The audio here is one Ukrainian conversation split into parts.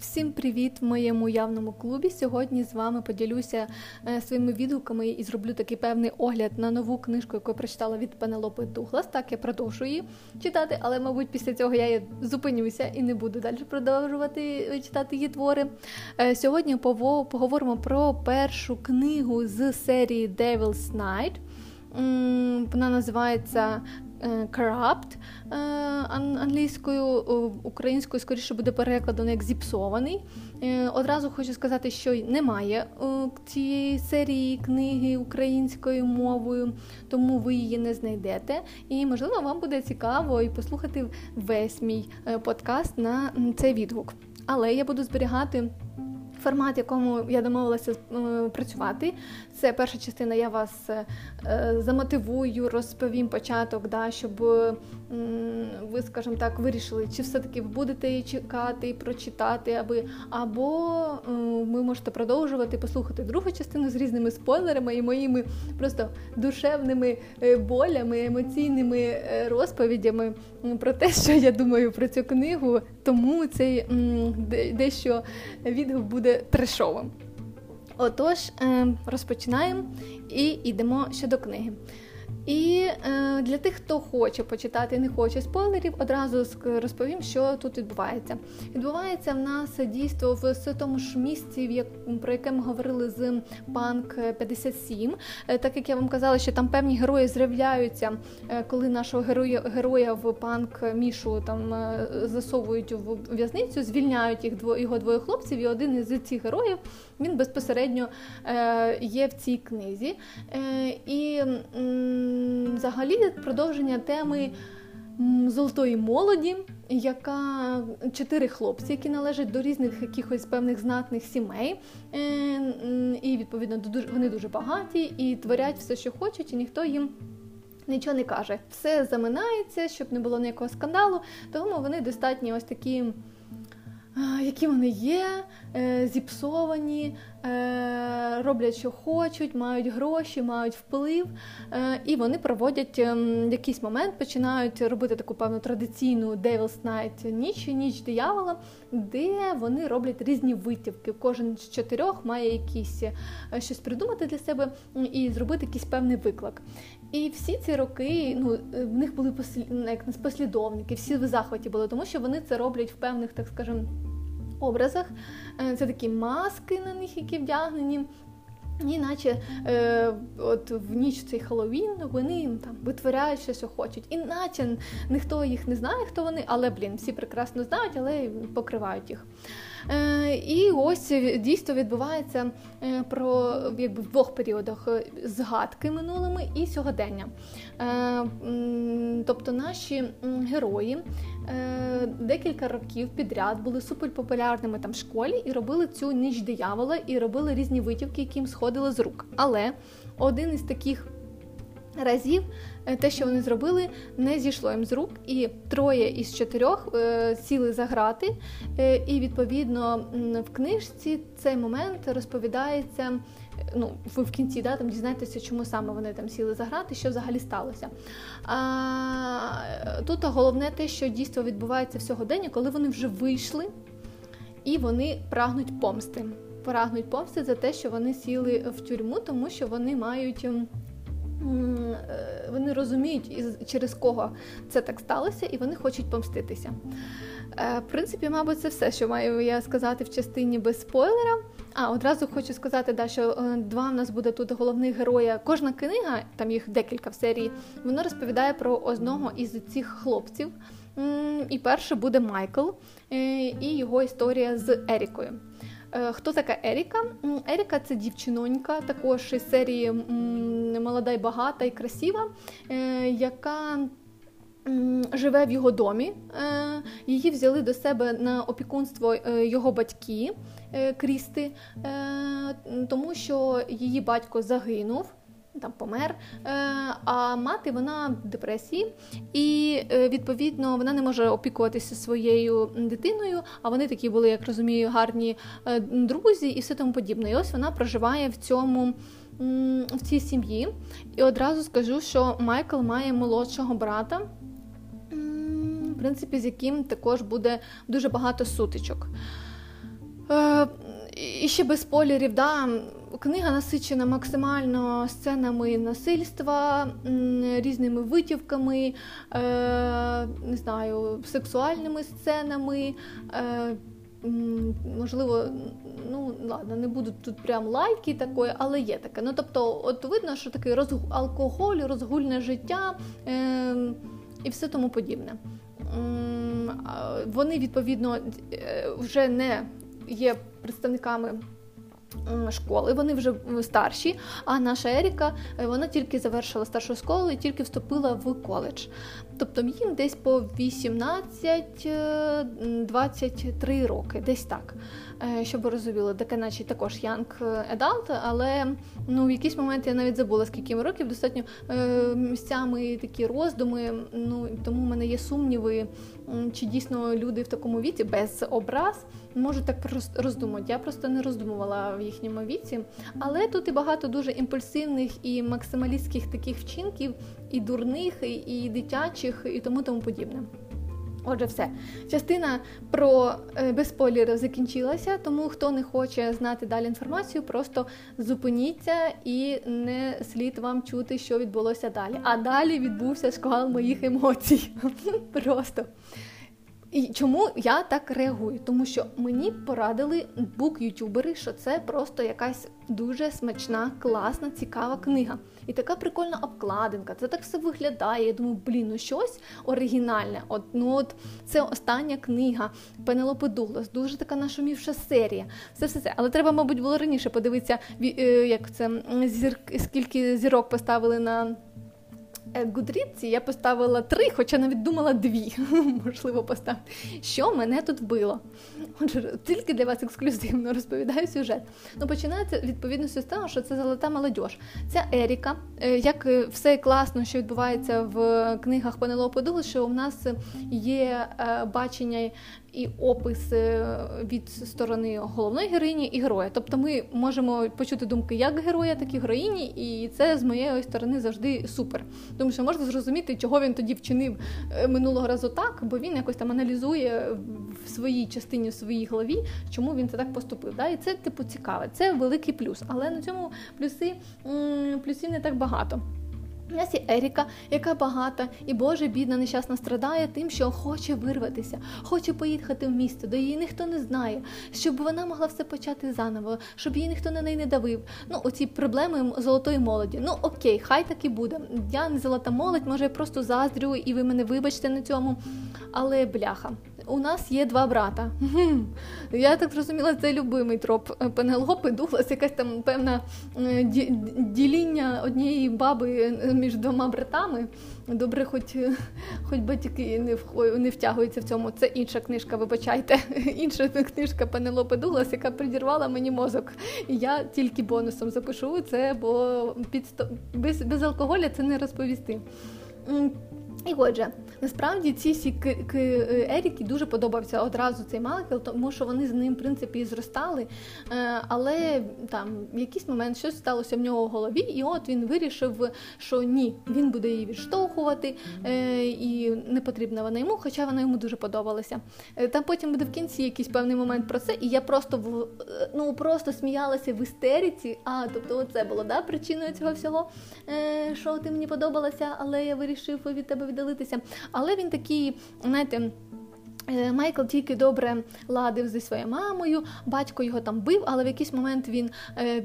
Всім привіт в моєму явному клубі. Сьогодні з вами поділюся своїми відгуками і зроблю такий певний огляд на нову книжку, яку я прочитала від Пенелопи Дуглас. Так, я продовжу її читати, але, мабуть, після цього я зупинюся і не буду далі продовжувати читати її твори. Сьогодні поговоримо про першу книгу з серії Devil's Night. Вона називається Corrupt англійською, українською скоріше буде перекладено як зіпсований. Одразу хочу сказати, що немає цієї серії книги українською мовою, тому ви її не знайдете. І, можливо, вам буде цікаво і послухати весь мій подкаст на цей відгук. Але я буду зберігати формат, в якому я домовилася працювати. Це перша частина, я вас замотивую, розповім початок, щоб ви, скажімо так, вирішили, чи все-таки ви будете її чекати, прочитати, або ви можете продовжувати, послухати другу частину з різними спойлерами і моїми просто душевними болями, емоційними розповідями про те, що я думаю про цю книгу. Тому цей дещо відгук буде трешовим. Отож, розпочинаємо і йдемо щодо книги. І для тих, хто хоче почитати і не хоче спойлерів, одразу розповім, що тут відбувається. Відбувається в нас дійство в тому ж місці, про яке ми говорили з Панк-57. Так як я вам казала, що там певні герої з'являються, коли нашого героя в Панк-Мішу засовують в в'язницю, звільняють його двоє хлопців, і один із цих героїв, він безпосередньо є в цій книзі. І взагалі продовження теми золотої молоді, яка 4 хлопці, які належать до різних якихось певних знатних сімей, і відповідно вони дуже багаті і творять все, що хочуть, і ніхто їм нічого не каже. Все заминається, щоб не було ніякого скандалу, тому вони достатньо ось такі, які вони є, зіпсовані, роблять, що хочуть, мають гроші, мають вплив, і вони проводять якийсь момент, починають робити таку певну традиційну Devil's Night ніч диявола, де вони роблять різні витівки. Кожен з 4 має якісь щось придумати для себе і зробити якийсь певний виклик. І всі ці роки, в них були послідовники, всі в захваті були, тому що вони це роблять в певних, так скажемо, образах. Це такі маски на них, які вдягнені. І наче от в ніч цей Хеллоуін вони там витворяють щось, що хочуть. І наче ніхто їх не знає, хто вони, але, всі прекрасно знають, але покривають їх. І ось дійство відбувається в 2 періодах: згадки минулими і сьогодення. Тобто наші герої декілька років підряд були суперпопулярними в школі і робили цю ніч диявола, і робили різні витівки, які їм сходили з рук. Але один із таких разів те, що вони зробили, не зійшло їм з рук, і 3 із 4 сіли за грати, і, відповідно, в книжці цей момент розповідається, ви в кінці там дізнаєтеся, чому саме вони там сіли за грати, що взагалі сталося. Тут головне те, що дійство відбувається в сьогодення, коли вони вже вийшли, і вони прагнуть помсти. Прагнуть помсти за те, що вони сіли в тюрму, тому що вони мають... Вони розуміють, через кого це так сталося, і вони хочуть помститися. В принципі, мабуть, це все, що маю я сказати в частині без спойлера. Одразу хочу сказати, що 2 в нас буде тут головних героя. Кожна книга, там їх декілька в серії, вона розповідає про одного із цих хлопців. І перше буде Майкл і його історія з Ерікою. Хто така Еріка? Еріка – це дівчинонька, також із серії «Молода і багата і красива», яка живе в його домі. Її взяли до себе на опікунство його батьки Крісти, тому що її батько загинув, помер, а мати, вона в депресії, і, відповідно, вона не може опікуватися своєю дитиною, а вони такі були, як розумію, гарні друзі і все тому подібне. І ось вона проживає в цій сім'ї. І одразу скажу, що Майкл має молодшого брата, в принципі, з яким також буде дуже багато сутичок. І ще без спойлерів, да, книга насичена максимально сценами насильства, різними витівками, не знаю, сексуальними сценами, можливо, ну, ладно, не буду тут прям лайки такої, але є таке. Ну, тобто, от видно, що такий алкоголь, розгульне життя і все тому подібне. Вони, відповідно, вже не є представниками школи, вони вже старші, а наша Еріка, вона тільки завершила старшу школу і тільки вступила в коледж. Тобто їм десь по 18-23 роки, десь так. Щоб ви розуміли, таке наче також young adult, але ну, в якийсь момент я навіть забула, скільки їм років, достатньо місцями такі роздуми, ну, тому в мене є сумніви, чи дійсно люди в такому віці без образ можуть так роздумати. Я просто не роздумувала в їхньому віці, але тут і багато дуже імпульсивних і максималістських таких вчинків, і дурних, і дитячих, і тому подібне. Отже, все. Частина про без спойлерів закінчилася, тому хто не хоче знати далі інформацію, просто зупиніться і не слід вам чути, що відбулося далі. А далі відбувся шквал моїх емоцій. Просто. І чому я так реагую? Тому що мені порадили бук-ютубери, що це просто якась дуже смачна, класна, цікава книга. І така прикольна обкладинка, це так все виглядає. Я думаю, блін, ну щось оригінальне. От це остання книга Пенелопи Дуглас, дуже така нашумівша серія. Все. Але треба, мабуть, було раніше подивитися, як це, скільки зірок поставили на Goodreads, я поставила 3, хоча навіть думала 2, можливо, поставити. Що мене тут вбило? Отже, тільки для вас ексклюзивно розповідаю сюжет. Ну, починається, відповідно, з того, що це золота молодьож. Ця Еріка, як все класно, що відбувається в книгах Пенелопи Дуглас, що у нас є бачення і опис від сторони головної героїні і героя. Тобто ми можемо почути думки як героя, так і героїні, і це з моєї сторони завжди супер. Тому що можна зрозуміти, чого він тоді вчинив минулого разу так, бо він якось там аналізує в своїй частині, в своїй голові, чому він це так поступив. Да? І це, типу, цікаво. Це великий плюс. Але на цьому плюсів не так багато. У нас є Еріка, яка багата і, боже, бідна, нещасна, страдає тим, що хоче вирватися, хоче поїхати в місто, де її ніхто не знає, щоб вона могла все почати заново, щоб її ніхто на неї не давив. Ну, оці проблеми золотої молоді. Ну, окей, хай так і буде. Я не золота молодь, може, я просто заздрю, і ви мене вибачте на цьому. Але, бляха, у нас є 2 брата. Я так зрозуміла, це любимий троп Пенелопи Дуглас, якась там певна діління однієї баби між 2 братами. Добре, хоч батьки не втягуються в цьому. Це інша книжка, вибачайте. Інша книжка Пенелопи Дуглас, яка придірвала мені мозок. І я тільки бонусом запишу це, бо без алкоголя це не розповісти. І отже, насправді ці всі Еріки дуже подобався одразу цей Малкіл, тому що вони з ним, в принципі, і зростали, але там в якийсь момент щось сталося в нього в голові, і от він вирішив, що ні, він буде її відштовхувати, і не потрібна вона йому, хоча вона йому дуже подобалася. Там потім буде в кінці якийсь певний момент про це, і я просто сміялася в істериці, тобто це було, да, причиною цього всього, що ти мені подобалася, але я вирішив від тебе віддалитися. Але він такий, знаєте, Майкл тільки добре ладив зі своєю мамою, батько його там бив, але в якийсь момент він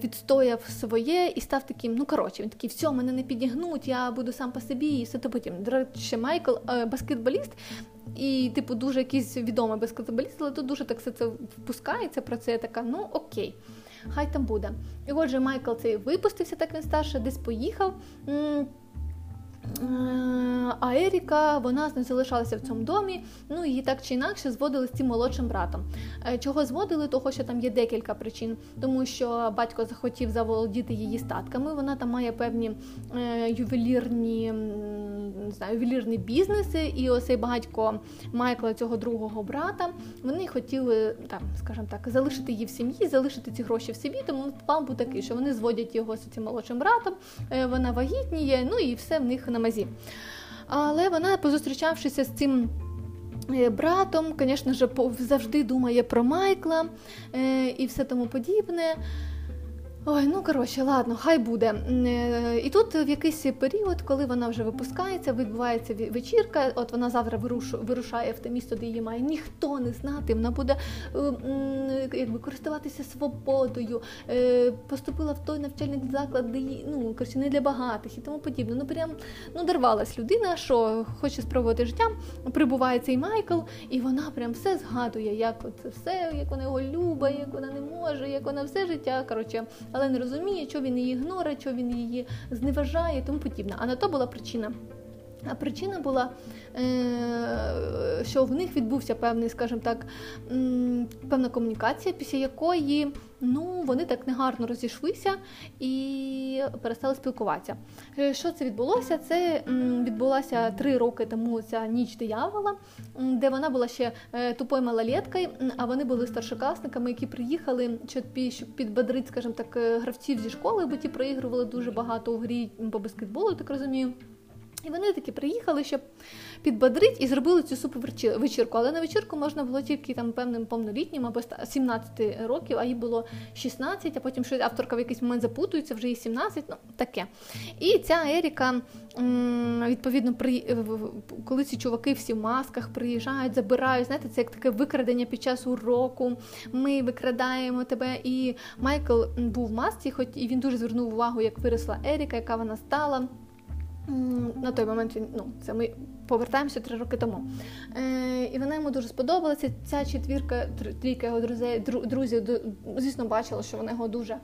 відстояв своє і став таким, він такий, все, мене не підігнуть, я буду сам по собі, і все то потім. До речі, Майкл баскетболіст, і, дуже якийсь відомий баскетболіст, але тут дуже так все це впускається, про це я така, окей, хай там буде. І отже, Майкл цей випустився, так він старше, десь поїхав, а Еріка, вона не залишалася в цьому домі, її так чи інакше зводили з цим молодшим братом. Чого зводили? Того, що там є декілька причин. Тому що батько захотів заволодіти її статками, вона там має певні ювелірні бізнеси, і оцей багатько Майкла, цього другого брата, вони хотіли, скажімо так, залишити її в сім'ї, залишити ці гроші в сім'ї, тому план був такий, що вони зводять його з цим молодшим братом, вона вагітніє, і все в них на мазі. Але вона, позустрічавшися з цим братом, звісно ж, завжди думає про Майкла і все тому подібне. Ой, ну коротше, ладно, хай буде. І тут в якийсь період, коли вона вже випускається, відбувається вечірка, от вона завтра вирушає в те місто, де її має ніхто не знати, вона буде якби користуватися свободою, поступила в той навчальний заклад, де її, ну, коротше, не для багатих і тому подібне. Ну, прям, ну, дорвалась людина, що хоче спробувати життя, прибуває цей Майкл, і вона прям все згадує, як це все, як вона його любить, як вона не може, як вона все життя, коротше, але не розуміє, чого він її ігнорує, чого він її зневажає і тому подібне. А на то була причина. А причина була, що в них відбувся певний, скажімо так, певна комунікація, після якої, ну, вони так негарно розійшлися і перестали спілкуватися. Що це відбулося? Це відбулася 3 роки тому ця ніч диявола, де вона була ще тупою малолеткою, а вони були старшокласниками, які приїхали, щоб підбадрити, скажімо так, гравців зі школи, бо ті проігрували дуже багато у грі по баскетболу, так розумію. І вони таки приїхали, щоб підбадрити, і зробили цю супервечірку. Але на вечірку можна було тільки там певним повнолітнім, або 17 років, а їй було 16, а потім що авторка в якийсь момент запутується, вже їй 17, ну таке. І ця Еріка, відповідно, коли ці чуваки всі в масках приїжджають, забирають, знаєте, це як таке викрадення під час уроку, ми викрадаємо тебе. І Майкл був в масці, хоч і він дуже звернув увагу, як виросла Еріка, яка вона стала. На той момент він, ну, це ми повертаємося 3 роки тому. І вона йому дуже сподобалася. Ця трійка його друзів, звісно, бачила, що вона його дуже,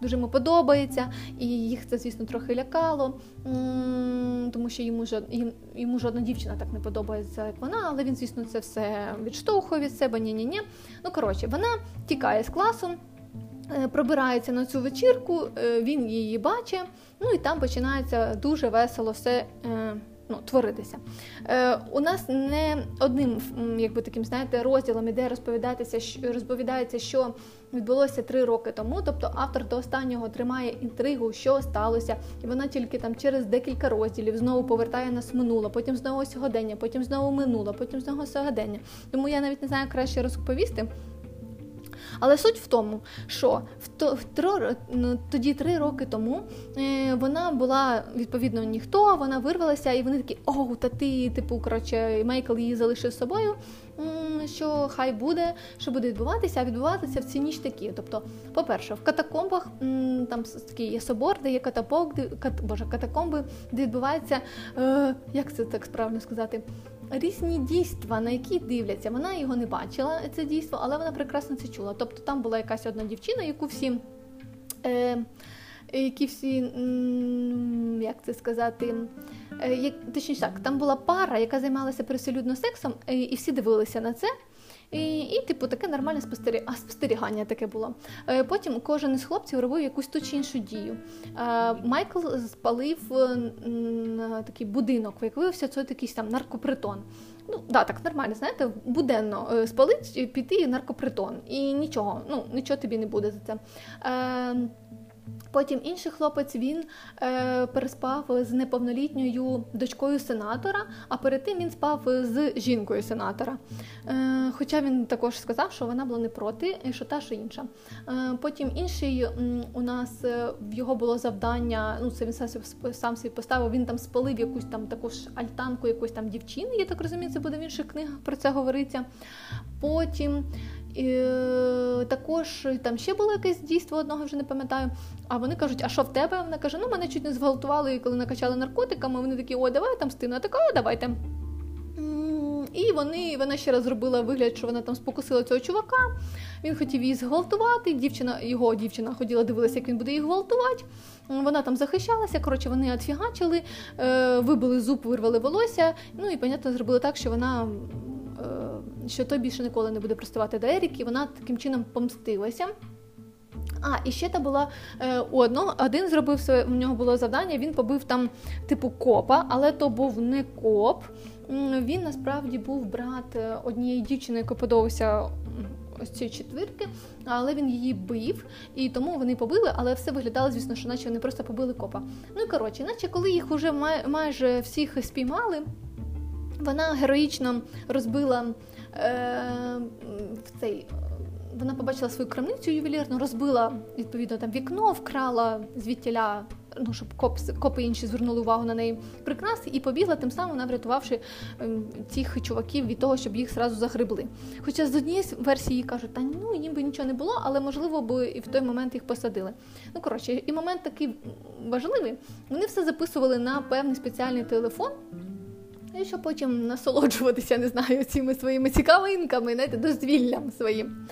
дуже йому подобається. І їх це, звісно, трохи лякало, тому що йому жодна дівчина так не подобається, як вона. Але він, звісно, це все відштовхує від себе, ні-ні-ні. Ну, коротше, вона тікає з класу, пробирається на цю вечірку, він її бачить, ну і там починається дуже весело все, ну, творитися. У нас не одним, якби таким, знаєте, розділом іде розповідається, що відбулося 3 роки тому, тобто автор до останнього тримає інтригу, що сталося, і вона тільки там через декілька розділів знову повертає нас в минуле, потім знову сьогодення, потім знову минуле, потім знову сьогодення. Тому я навіть не знаю, краще розповісти. Але суть в тому, що тоді 3 роки тому вона була, відповідно, ніхто, вона вирвалася, і вони такі, оу, та ти, типу, коротше, Майкл її залишив з собою, що хай буде, що буде відбуватися, а відбуватися в цій ніч такі. Тобто, по-перше, в катакомбах, там такий є собор, де є катакомби, де відбувається, як це так правильно сказати, різні дійства, на які дивляться. Вона його не бачила, це дійство, але вона прекрасно це чула. Тобто там була якась одна дівчина, точніше так, там була пара, яка займалася привселюдно сексом, і всі дивилися на це. І типу, таке нормальне спостерігання таке було. Потім кожен із хлопців робив якусь ту чи іншу дію. Майкл спалив такий будинок, як виявився, це якийсь там наркопритон. Ну, да, так нормально, знаєте, буденно спалить, піти в наркопритон. І нічого, ну, нічого тобі не буде за це. Потім інший хлопець, він переспав з неповнолітньою дочкою сенатора, а перед тим він спав з жінкою сенатора. Хоча він також сказав, що вона була не проти, що та, що інша. Потім інший у нас, в його було завдання, ну це він сам собі поставив, він там спалив якусь там таку ж альтанку якоїсь там дівчини, я так розумію, це буде в інших книгах про це говориться. Потім також там ще було якесь дійство, одного вже не пам'ятаю. А вони кажуть, а що в тебе? Вона каже, ну мене чуть не зґвалтували, коли накачали наркотиками. Вони такі, о, давай там стину. А така, о, давайте. І вона ще раз зробила вигляд, що вона там спокусила цього чувака. Він хотів її зґвалтувати, його дівчина ходила, дивилася, як він буде її гвалтувати. Вона там захищалася, коротше, вони відфігачили, вибили зуб, вирвали волосся. Ну і, понятно, зробили так, що вона... що той більше ніколи не буде приставати до Еріки, вона таким чином помстилася. А, і ще та була один зробив своє, у нього було завдання, він побив там типу копа, але то був не коп. Він насправді був брат однієї дівчини, яка подобався ось цієї четвірки, але він її бив, і тому вони побили, але все виглядало, звісно, що наче вони просто побили копа. Ну і коротше, наче коли їх уже майже всіх спіймали, Вона героїчно розбила вона побачила свою крамницю ювелірну, розбила відповідно там вікно, вкрала звідтіля, ну, щоб копи інші звернули увагу на неї, прикраси, і побігла, тим самим вона врятувавши цих чуваків від того, щоб їх зразу загребли. Хоча з однієї версії кажуть, та ну, їм би нічого не було, але можливо би і в той момент їх посадили. Ну, коротше, і момент такий важливий. Вони все записували на певний спеціальний телефон, і щоб потім насолоджуватися, не знаю, цими своїми цікавинками, знаєте, дозвіллям своїм.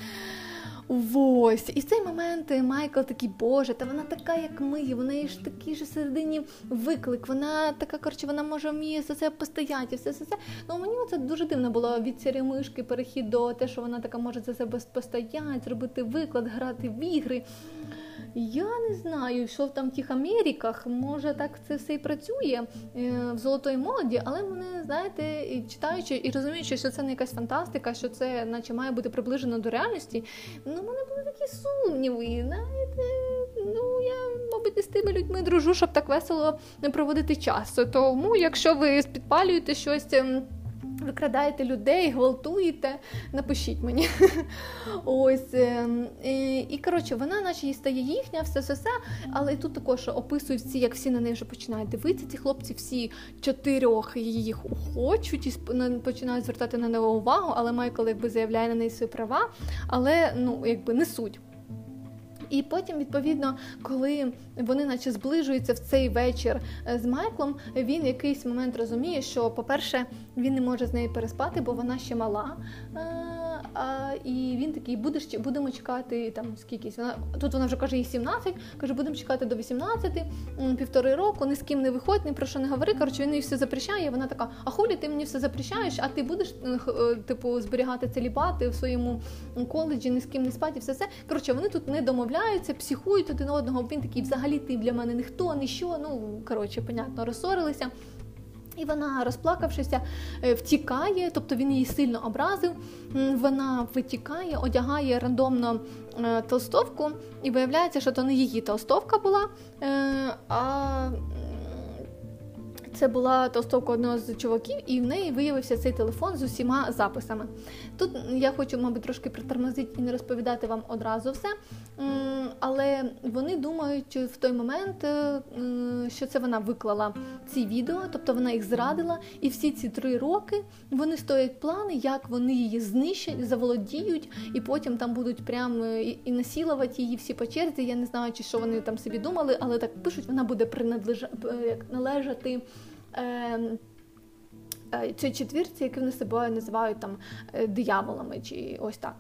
Ось. І в цей момент Майкл такий, боже, та вона така, як ми, вона є ж такий же всередині виклик, вона така, коротше, вона може вміє все це постояти, все. Ну, мені це дуже дивно було, від сіремишки перехід до те, що вона така може за себе постояти, зробити виклад, грати в ігри. Я не знаю, що там в тих Америках, може так це все і працює в золотої молоді, але мене, знаєте, читаючи і розуміючи, що це не якась фантастика, що це наче має бути приближено до реальності, ну, в мене були такі сумніви, знаєте, ну, я, мабуть, не з тими людьми дружу, щоб так весело не проводити час. Тому, якщо ви підпалюєте щось, викрадаєте людей, гвалтуєте, напишіть мені. Ось. І, коротше, вона наче їй стає їхня, все, але і тут також описують всі, як всі на неї вже починають дивитися, ці хлопці всі 4 їх хочуть і починають звертати на неї увагу, але Майкл, якби, заявляє на неї свої права, але, ну, якби, не суть. І потім, відповідно, коли вони наче зближуються в цей вечір з Майклом, він в якийсь момент розуміє, що, по-перше, він не може з нею переспати, бо вона ще мала. І він такий, будемо чекати, там, скількись, тут вона вже каже, їй 17, каже, будемо чекати до 18, 1,5 року, ні з ким не виходь, ні про що не говори, коротше, він їй все запрещає, вона така, а хулі ти мені все запрещаєш, а ти будеш, типу, зберігати целібати в своєму коледжі, ні з ким не спати, все. Коротше, вони тут не домовляють, психують один одного, він такий, взагалі ти для мене ніхто, ніщо, ну, коротше, понятно, розсорилися. І вона, розплакавшися, втікає, тобто він її сильно образив, вона витікає, одягає рандомно толстовку, і виявляється, що то не її толстовка була, а це була толстовка одного з чуваків, і в неї виявився цей телефон з усіма записами. Тут я хочу, мабуть, трошки притормозити і не розповідати вам одразу все, але вони думають в той момент, що це вона виклала ці відео, тобто вона їх зрадила, і всі ці 3 роки вони стоять плани, як вони її знищать, заволодіють, і потім там будуть прям і насилувати її всі по черзі, я не знаю, чи що вони там собі думали, але так пишуть, вона буде належати цій четвірці, які вони себе називають там дияволами, чи ось так.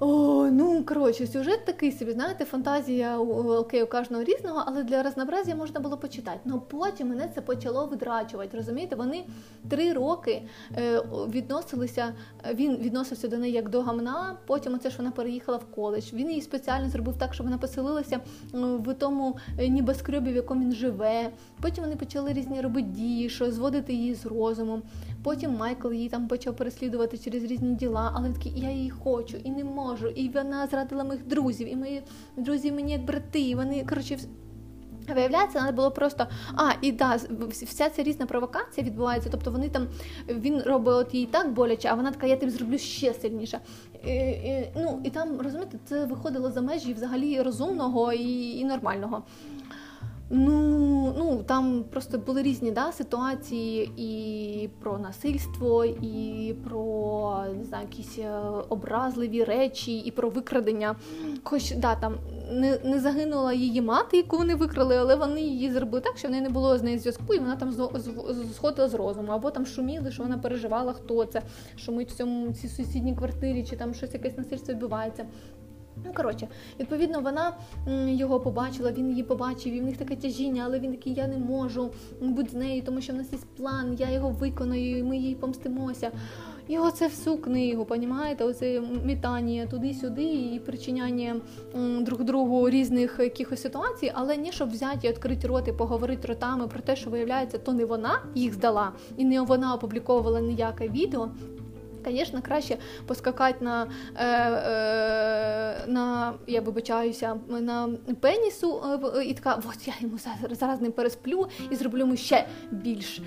О, ну, коротше, сюжет такий собі, знаєте, фантазія у кожного різного, але для разнообразія можна було почитати. Ну, потім мене це почало відрачувати, розумієте? Вони 3 роки він відносився до неї як до гамна, потім оце, що вона переїхала в коледж. Він її спеціально зробив так, щоб вона поселилася в тому небоскребі, в якому він живе. Потім вони почали різні робити дії, що зводити її з розумом. Потім Майкл її там почав переслідувати через різні діла, але він такий, я її хочу, і не можу, і вона зрадила моїх друзів, і мої друзі мені як брати, і вони, коротше, виявляється, треба було просто, вся ця різна провокація відбувається, тобто вони там, він робить от їй так боляче, а вона така, я тобі зроблю ще сильніше. Ну, і там, розумієте, це виходило за межі взагалі розумного і нормального. Ну, там просто були різні ситуації і про насильство, і про, не знаю, якісь образливі речі, і про викрадення. Хоч, там не загинула її мати, яку вони викрали, але вони її зробили так, що в неї не було з нею зв'язку, і вона там сходила з розуму. Або там шуміли, що вона переживала, хто це, шумить в цьому цій сусідній квартирі, чи там щось якесь насильство відбувається. Ну, коротше, відповідно, вона його побачила, він її побачив, і в них таке тяжіння, але він такий, я не можу бути з нею, тому що в нас є план, я його виконую, і ми їй помстимося. І оце всю книгу, понімаєте, оце метання туди-сюди і причиняння друг другу різних якихось ситуацій, але не щоб взяти і відкрити рот і поговорити ротами про те, що, виявляється, то не вона їх здала, і не вона опубліковувала ніяке відео, Звісно, краще поскакати на я вибачаюся, на пенісу і така, от я йому зараз не пересплю і зроблю йому ще більш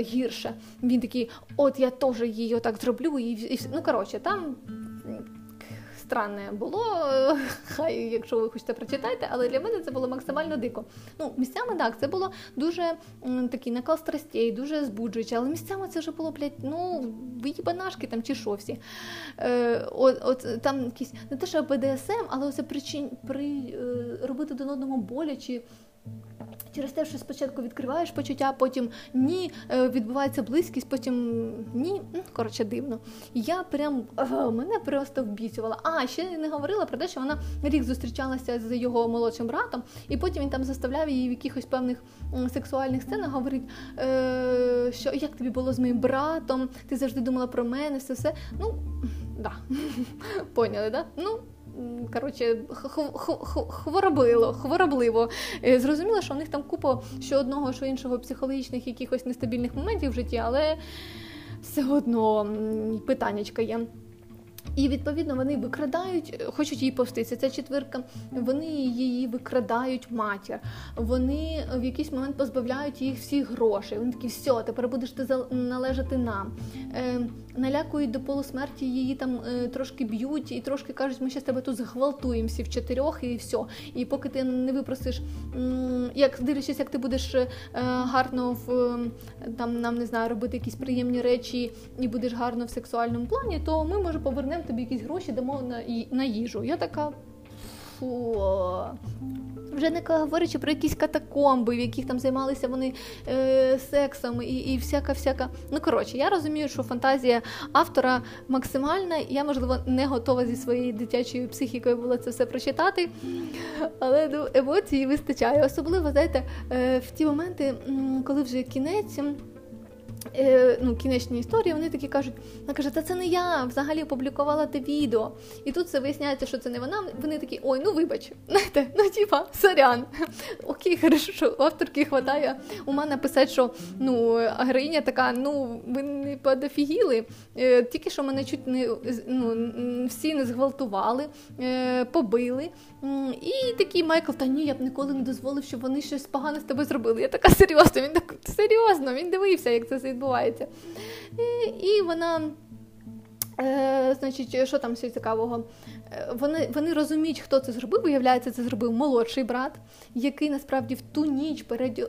гірше. Він такий, от я теж її отак зроблю, і ну коротше, там странне було, хай, якщо ви хочете, прочитайте, але для мене це було максимально дико. Ну, місцями так, це було дуже такий накал страстей, дуже збуджуюче, але місцями це вже було, блядь, ну, їбанашки там чи шо всі. Там якісь, не те, що БДСМ, але оце робити один одному боляче, через те, що спочатку відкриваєш почуття, потім ні, відбувається близькість, потім ні, коротше, дивно. Я прям, мене просто вбісювала. А, ще не говорила про те, що вона рік зустрічалася з його молодшим братом, і потім він там заставляв її в якихось певних сексуальних сценах говорити, що як тобі було з моїм братом, ти завжди думала про мене, все-все. Ну, да, поняли, да? Ну, коротше, хворобливо. Зрозуміло, що в них там купа що одного, що іншого психологічних якихось нестабільних моментів в житті, але все одно питаннячка є. І, відповідно, вони викрадають, хочуть її повститися, ця четвірка, вони її викрадають матір, вони в якийсь момент позбавляють їх всіх грошей, вони такі, все, тепер будеш ти належати нам. Налякують до полусмерті, її там трошки б'ють і трошки кажуть, ми щас тебе тут зґвалтуємося в чотирьох і все. І поки ти не випросиш, як дивлячись, як ти будеш гарно там, нам, не знаю, робити якісь приємні речі і будеш гарно в сексуальному плані, то ми, може, повернемо тобі якісь гроші, дамо на їжу. Я така, фу. Вже не говорячи про якісь катакомби, в яких там займалися вони сексом і всяка-всяка. Ну, коротше, я розумію, що фантазія автора максимальна. Я, можливо, не готова зі своєю дитячою психікою було це все прочитати, але ну, емоцій вистачає. Особливо, знаєте, в ті моменти, коли вже кінець, ну, кінечні історії, вони такі кажуть, вона каже, та це не я, взагалі опублікувала те відео. І тут це виясняється, що це не вона, вони такі, ой, ну вибач, знаєте, ну тіпа, сорян. Окей, хорошо, що авторки хватає ума написати, що, ну, героїня така, ну, ви не подофігіли, тільки що мене чуть не, ну, всі не зґвалтували, побили. І такий Майкл, та ні, я б ніколи не дозволив, щоб вони щось погане з тебе зробили. Я така, серйозно, він так, серйозно, він дивився, як це відбувається. І вона, значить, що там все цікавого? Вони розуміють, хто це зробив, виявляється, це зробив молодший брат, який насправді в ту ніч перед...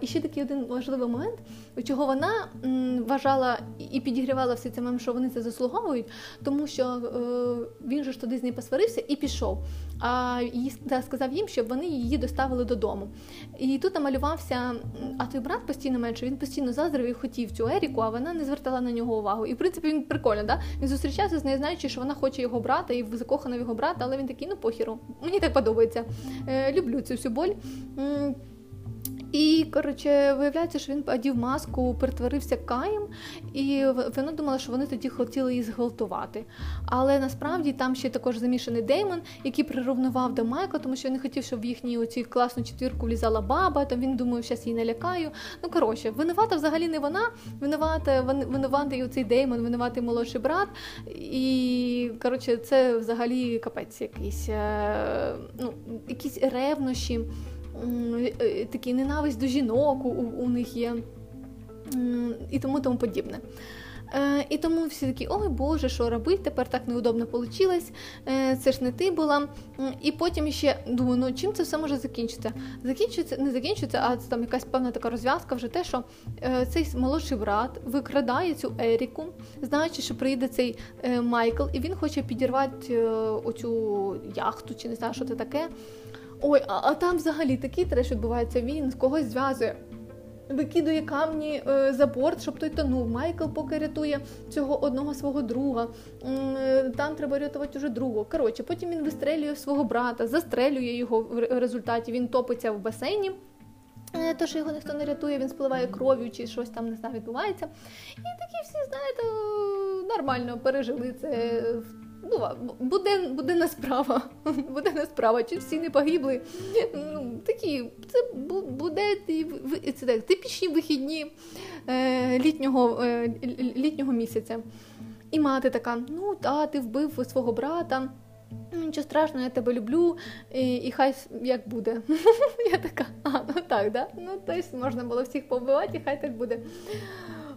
і ще такий один важливий момент, чого вона вважала і підігрівала все це, що вони це заслуговують, тому що він же ж туди з нею посварився і пішов. А їй сказав їм, щоб вони її доставили додому. І тут намалювався, а той брат постійно менше, він постійно заздрив і хотів цю Еріку, а вона не звертала на нього увагу. І, в принципі, він прикольно, да? Він зустрічався з нею, знаючи, що вона хоче його брата, і закохана в його брата, але він такий, ну похіру, мені так подобається, люблю цю всю боль. І, коротше, виявляється, що він одів маску, перетворився Каєм, і вона думала, що вони тоді хотіли її зґвалтувати. Але насправді там ще також замішаний Деймон, який прирівнував до Майкла, тому що він не хотів, щоб в їхню цю класну четвірку влізала баба, там він думав, що зараз її налякаю. Ну, коротше, винувата взагалі не вона, винуватий оцей Деймон, винуватий молодший брат, і, коротше, це взагалі капець якийсь, ну, якісь ревнощі, такі ненависть до жінок у них є і тому подібне. І тому всі такі, ой боже, що робити, тепер так неудобно вийшло, це ж не ти була. І потім ще думаю, ну чим це все може закінчитися? Не закінчиться, а це там якась певна така розв'язка вже те, що цей молодший брат викрадає цю Еріку, знаючи, що приїде цей Майкл, і він хоче підірвати оцю яхту, чи не знаю, що це таке. Ой, а там взагалі такий треш відбувається, він з когось зв'язує, викидує камні за борт, щоб той тонув, Майкл поки рятує цього одного свого друга, там треба рятувати уже другого. Коротше, потім він вистрелює свого брата, застрелює його в результаті, він топиться в басейні, то, що його ніхто не рятує, він спливає кров'ю чи щось там, не знаю, відбувається. І такі всі, знаєте, нормально пережили це ну, буденна справа, чи всі не погибли. Ну, такі, це буде це так, типічні вихідні літнього місяця. І мати така, ну, та, ти вбив свого брата, нічого страшного, я тебе люблю, і хай як буде. Я така, ну так, да? Ну, тобто можна було всіх побивати, і хай так буде.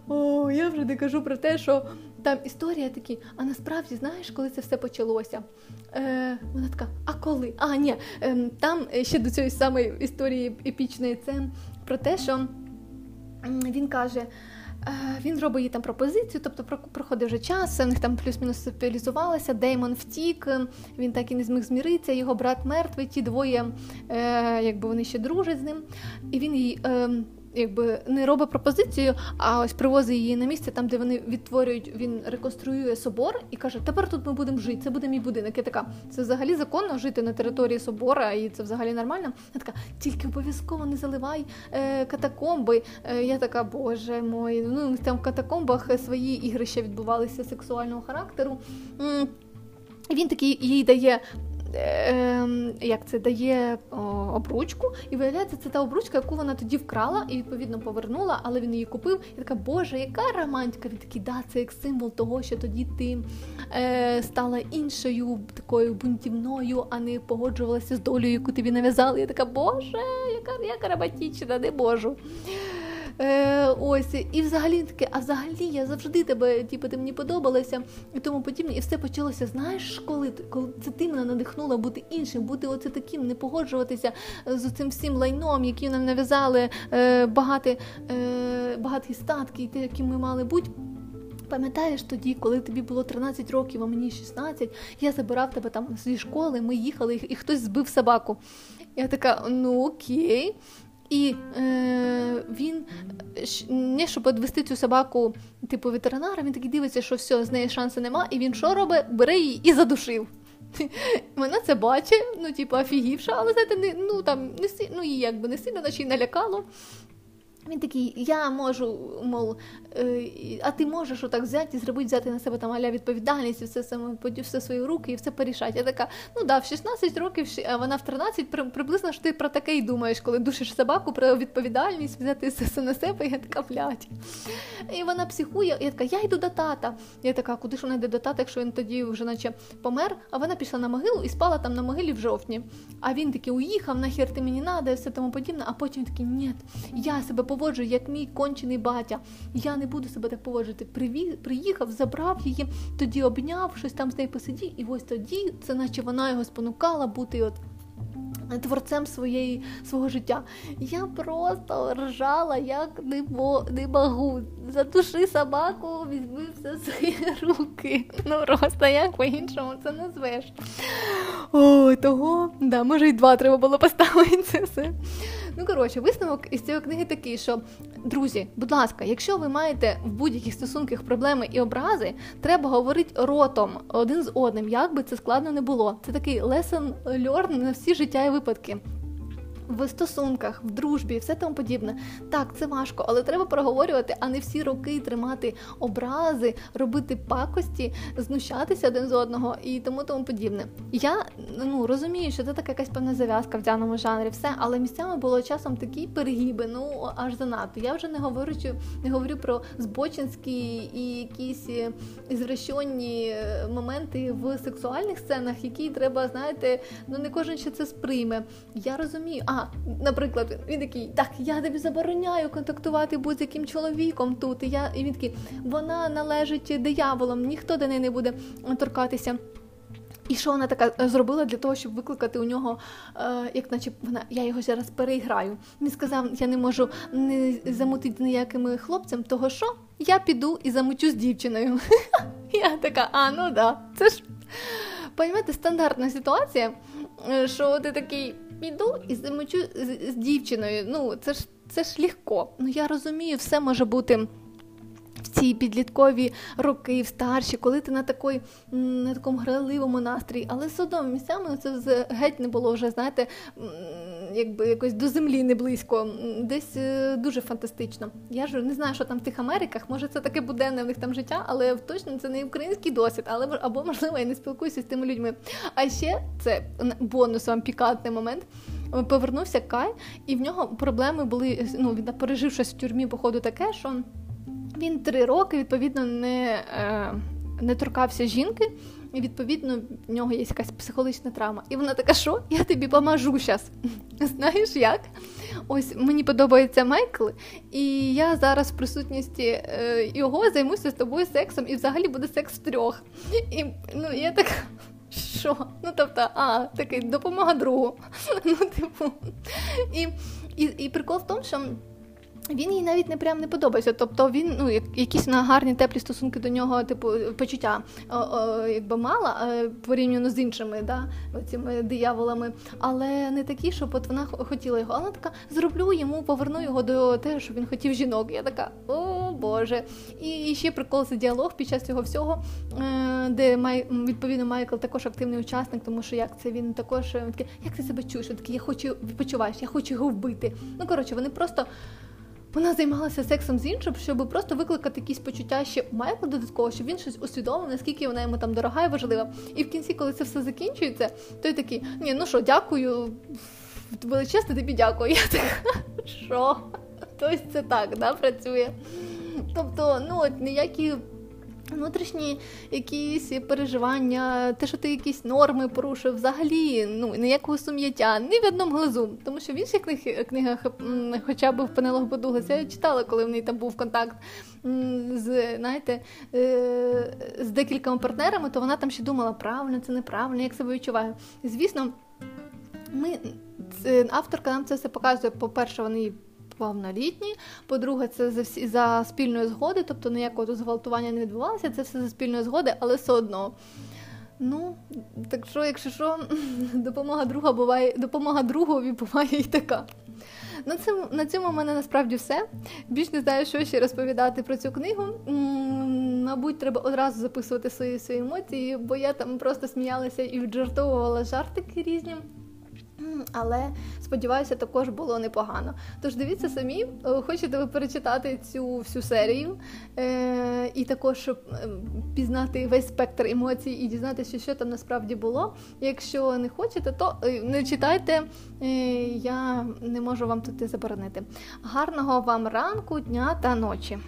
О, я вже не кажу про те, що там історія такі, а насправді, знаєш, коли це все почалося? Вона така, а коли? А, ні, там ще до цієї самої історії епічної, це про те, що він каже, він робить їй там пропозицію, тобто проходив вже час, у них там плюс-мінус спілізувалося, Деймон втік, він так і не зміг зміритися, його брат мертвий, ті двоє, якби вони ще дружать з ним, і він їй... якби не робить пропозицію, а ось привозить її на місце, там, де вони відтворюють, він реконструює собор і каже, тепер тут ми будемо жити, це буде мій будинок. Я така, це взагалі законно жити на території собора, і це взагалі нормально? Я така, тільки обов'язково не заливай катакомби. Я така, боже мой, ну там в катакомбах свої ігрища відбувалися сексуального характеру. Він такий їй дає... як це, дає обручку, і виявляється, це та обручка, яку вона тоді вкрала і, відповідно, повернула, але він її купив, і така, боже, яка романтика, він такий, да, це як символ того, що тоді ти стала іншою, такою бунтівною, а не погоджувалася з долею, яку тобі нав'язали, я така, боже, яка романтична, не божу. Ось, і взагалі таке, а взагалі я завжди тебе, типу, ти мені подобалася і тому подібне, і все почалося, знаєш, коли це ти мене надихнула бути іншим, бути оце таким, не погоджуватися з цим всім лайном, які нам нав'язали багаті статки і те, які ми мали бути. Пам'ятаєш тоді, коли тобі було 13 років, а мені 16, я забирав тебе там зі школи, ми їхали, і хтось збив собаку. Я така, ну окей. І він, не щоб відвести цю собаку, типу, ветеринара, він такий дивиться, що все, з неї шансу нема, і він що робить? Бере її і задушив. Вона це бачить, ну, типу, офігівша, але, знаєте, її якби не сильно, наче й налякало. Він такий, я можу, мол, а ти можеш отак взяти і зробити, взяти на себе там аля відповідальність, і все свої руки, і все порішати. Я така, ну да, в 16 років, а вона в 13, приблизно ж ти про таке й думаєш, коли душиш собаку, про відповідальність, взяти все на себе, я така, блядь. І вона психує, я така, я йду до тата. Я така, куди ж вона йде до тата, якщо він тоді вже наче помер, а вона пішла на могилу і спала там на могилі в жовтні. А він такий, уїхав, нахер ти мені надо, і все тому подібне, а потім він такий, ні, я себе поводжу, як мій кончений батя. Я не буду себе так поводжити. Приїхав, забрав її, тоді обняв, щось там з нею посидів, і ось тоді, це наче вона його спонукала бути от творцем свого життя. Я просто ржала, як не могу. Затуши собаку, візьми все свої руки. Ну просто як по-іншому це назвеш. Ой, того, да, може і 2 треба було поставити це все. Ну, коротше, висновок із цієї книги такий, що, друзі, будь ласка, якщо ви маєте в будь-яких стосунках проблеми і образи, треба говорити ротом один з одним, як би це складно не було. Це такий lesson learned на всі життя і випадки. В стосунках, в дружбі і все тому подібне. Так, це важко, але треба проговорювати, а не всі роки тримати образи, робити пакості, знущатися один з одного і тому подібне. Я розумію, що це така якась певна зав'язка в даному жанрі, все, але місцями було часом такі перегиби, ну аж занадто. Я вже не говорю про збочинські і якісь звращенні моменти в сексуальних сценах, які треба, знаєте, не кожен ще це сприйме. Я розумію, наприклад, він такий, так, я тобі забороняю контактувати будь-яким чоловіком тут, і він такий, вона належить дияволам, ніхто до неї не буде торкатися. І що вона така зробила для того, щоб викликати у нього, як наче вона, я його зараз переіграю. Він сказав, я не можу не замутити з ніяким хлопцем, того що я піду і замучу з дівчиною. Я така, ну да, це ж, поймете, стандартна ситуація, що ти такий, іду і замочу з дівчиною, ну це ж легко. Ну я розумію, все може бути в ці підліткові роки, в старші, коли ти на такому грайливому настрій, але з одним місцями це геть не було вже, знаєте, якби якось до землі не близько, десь дуже фантастично. Я ж не знаю, що там в тих Америках, може це таке буденне в них там життя, але точно це не український досвід, але, або, можливо, я не спілкуюся з тими людьми. А ще, це бонусом пікантний момент, повернувся Кай, і в нього проблеми були, ну, він пережив щось в тюрмі, походу, таке, що він 3 роки, відповідно, не торкався жінки, і, відповідно, в нього є якась психологічна травма. І вона така, що? Я тобі помажу зараз. Знаєш, як? Ось, мені подобається Майкл, і я зараз в присутності його займуся з тобою сексом, і взагалі буде секс 3. І, ну, я така, що? Ну, тобто, такий, допомога другу. Ну, типу. І прикол в тому, що він їй навіть не подобається, тобто він, ну, якісь на гарні, теплі стосунки до нього, типу, почуття, якби мала, порівняно з іншими, да, цими дияволами, але не такі, щоб от вона хотіла його, а вона така, зроблю йому, поверну його до те, що він хотів жінок, я така, о, Боже. І ще прикол, це діалог під час цього всього, де, відповідно, Майкл також активний учасник, тому що як це, він також, він такий, як ти себе чуєш, він такий, я хочу його вбити, ну, коротше, вони просто... Вона займалася сексом з іншим, щоб просто викликати якісь почуття ще у Майкла додатково, щоб він щось усвідомив, наскільки вона йому там дорога і важлива. І в кінці, коли це все закінчується, той такий, ні, ну що, дякую, величезно тобі дякую. Я така, що? Тобто це так, да, працює. Тобто, ну от ніякі внутрішні якісь переживання, те, що ти якісь норми порушив, взагалі, ну, ніякого сум'яття, ні в одному глазу. Тому що в інших книгах, хоча б в Пенелопі Дуглас, я читала, коли в неї там був контакт з, знаєте, з декількома партнерами, то вона там ще думала, правильно, це неправильно, як себе відчуваю. Звісно, авторка нам це все показує, по-перше, вони повнолітні, по-друге, це за спільної згоди, тобто ніякого зґвалтування не відбувалося, це все за спільної згоди, але все одно. Ну, так що, якщо що, допомога другові буває і така. На цьому в мене насправді все. Більш не знаю, що ще розповідати про цю книгу. Мабуть, треба одразу записувати свої емоції, бо я там просто сміялася і віджартовувала жартики різні. Але, сподіваюся, також було непогано. Тож дивіться самі, хочете ви перечитати цю всю серію і також пізнати весь спектр емоцій і дізнатися, що там насправді було. Якщо не хочете, то не читайте, я не можу вам тут заборонити. Гарного вам ранку, дня та ночі!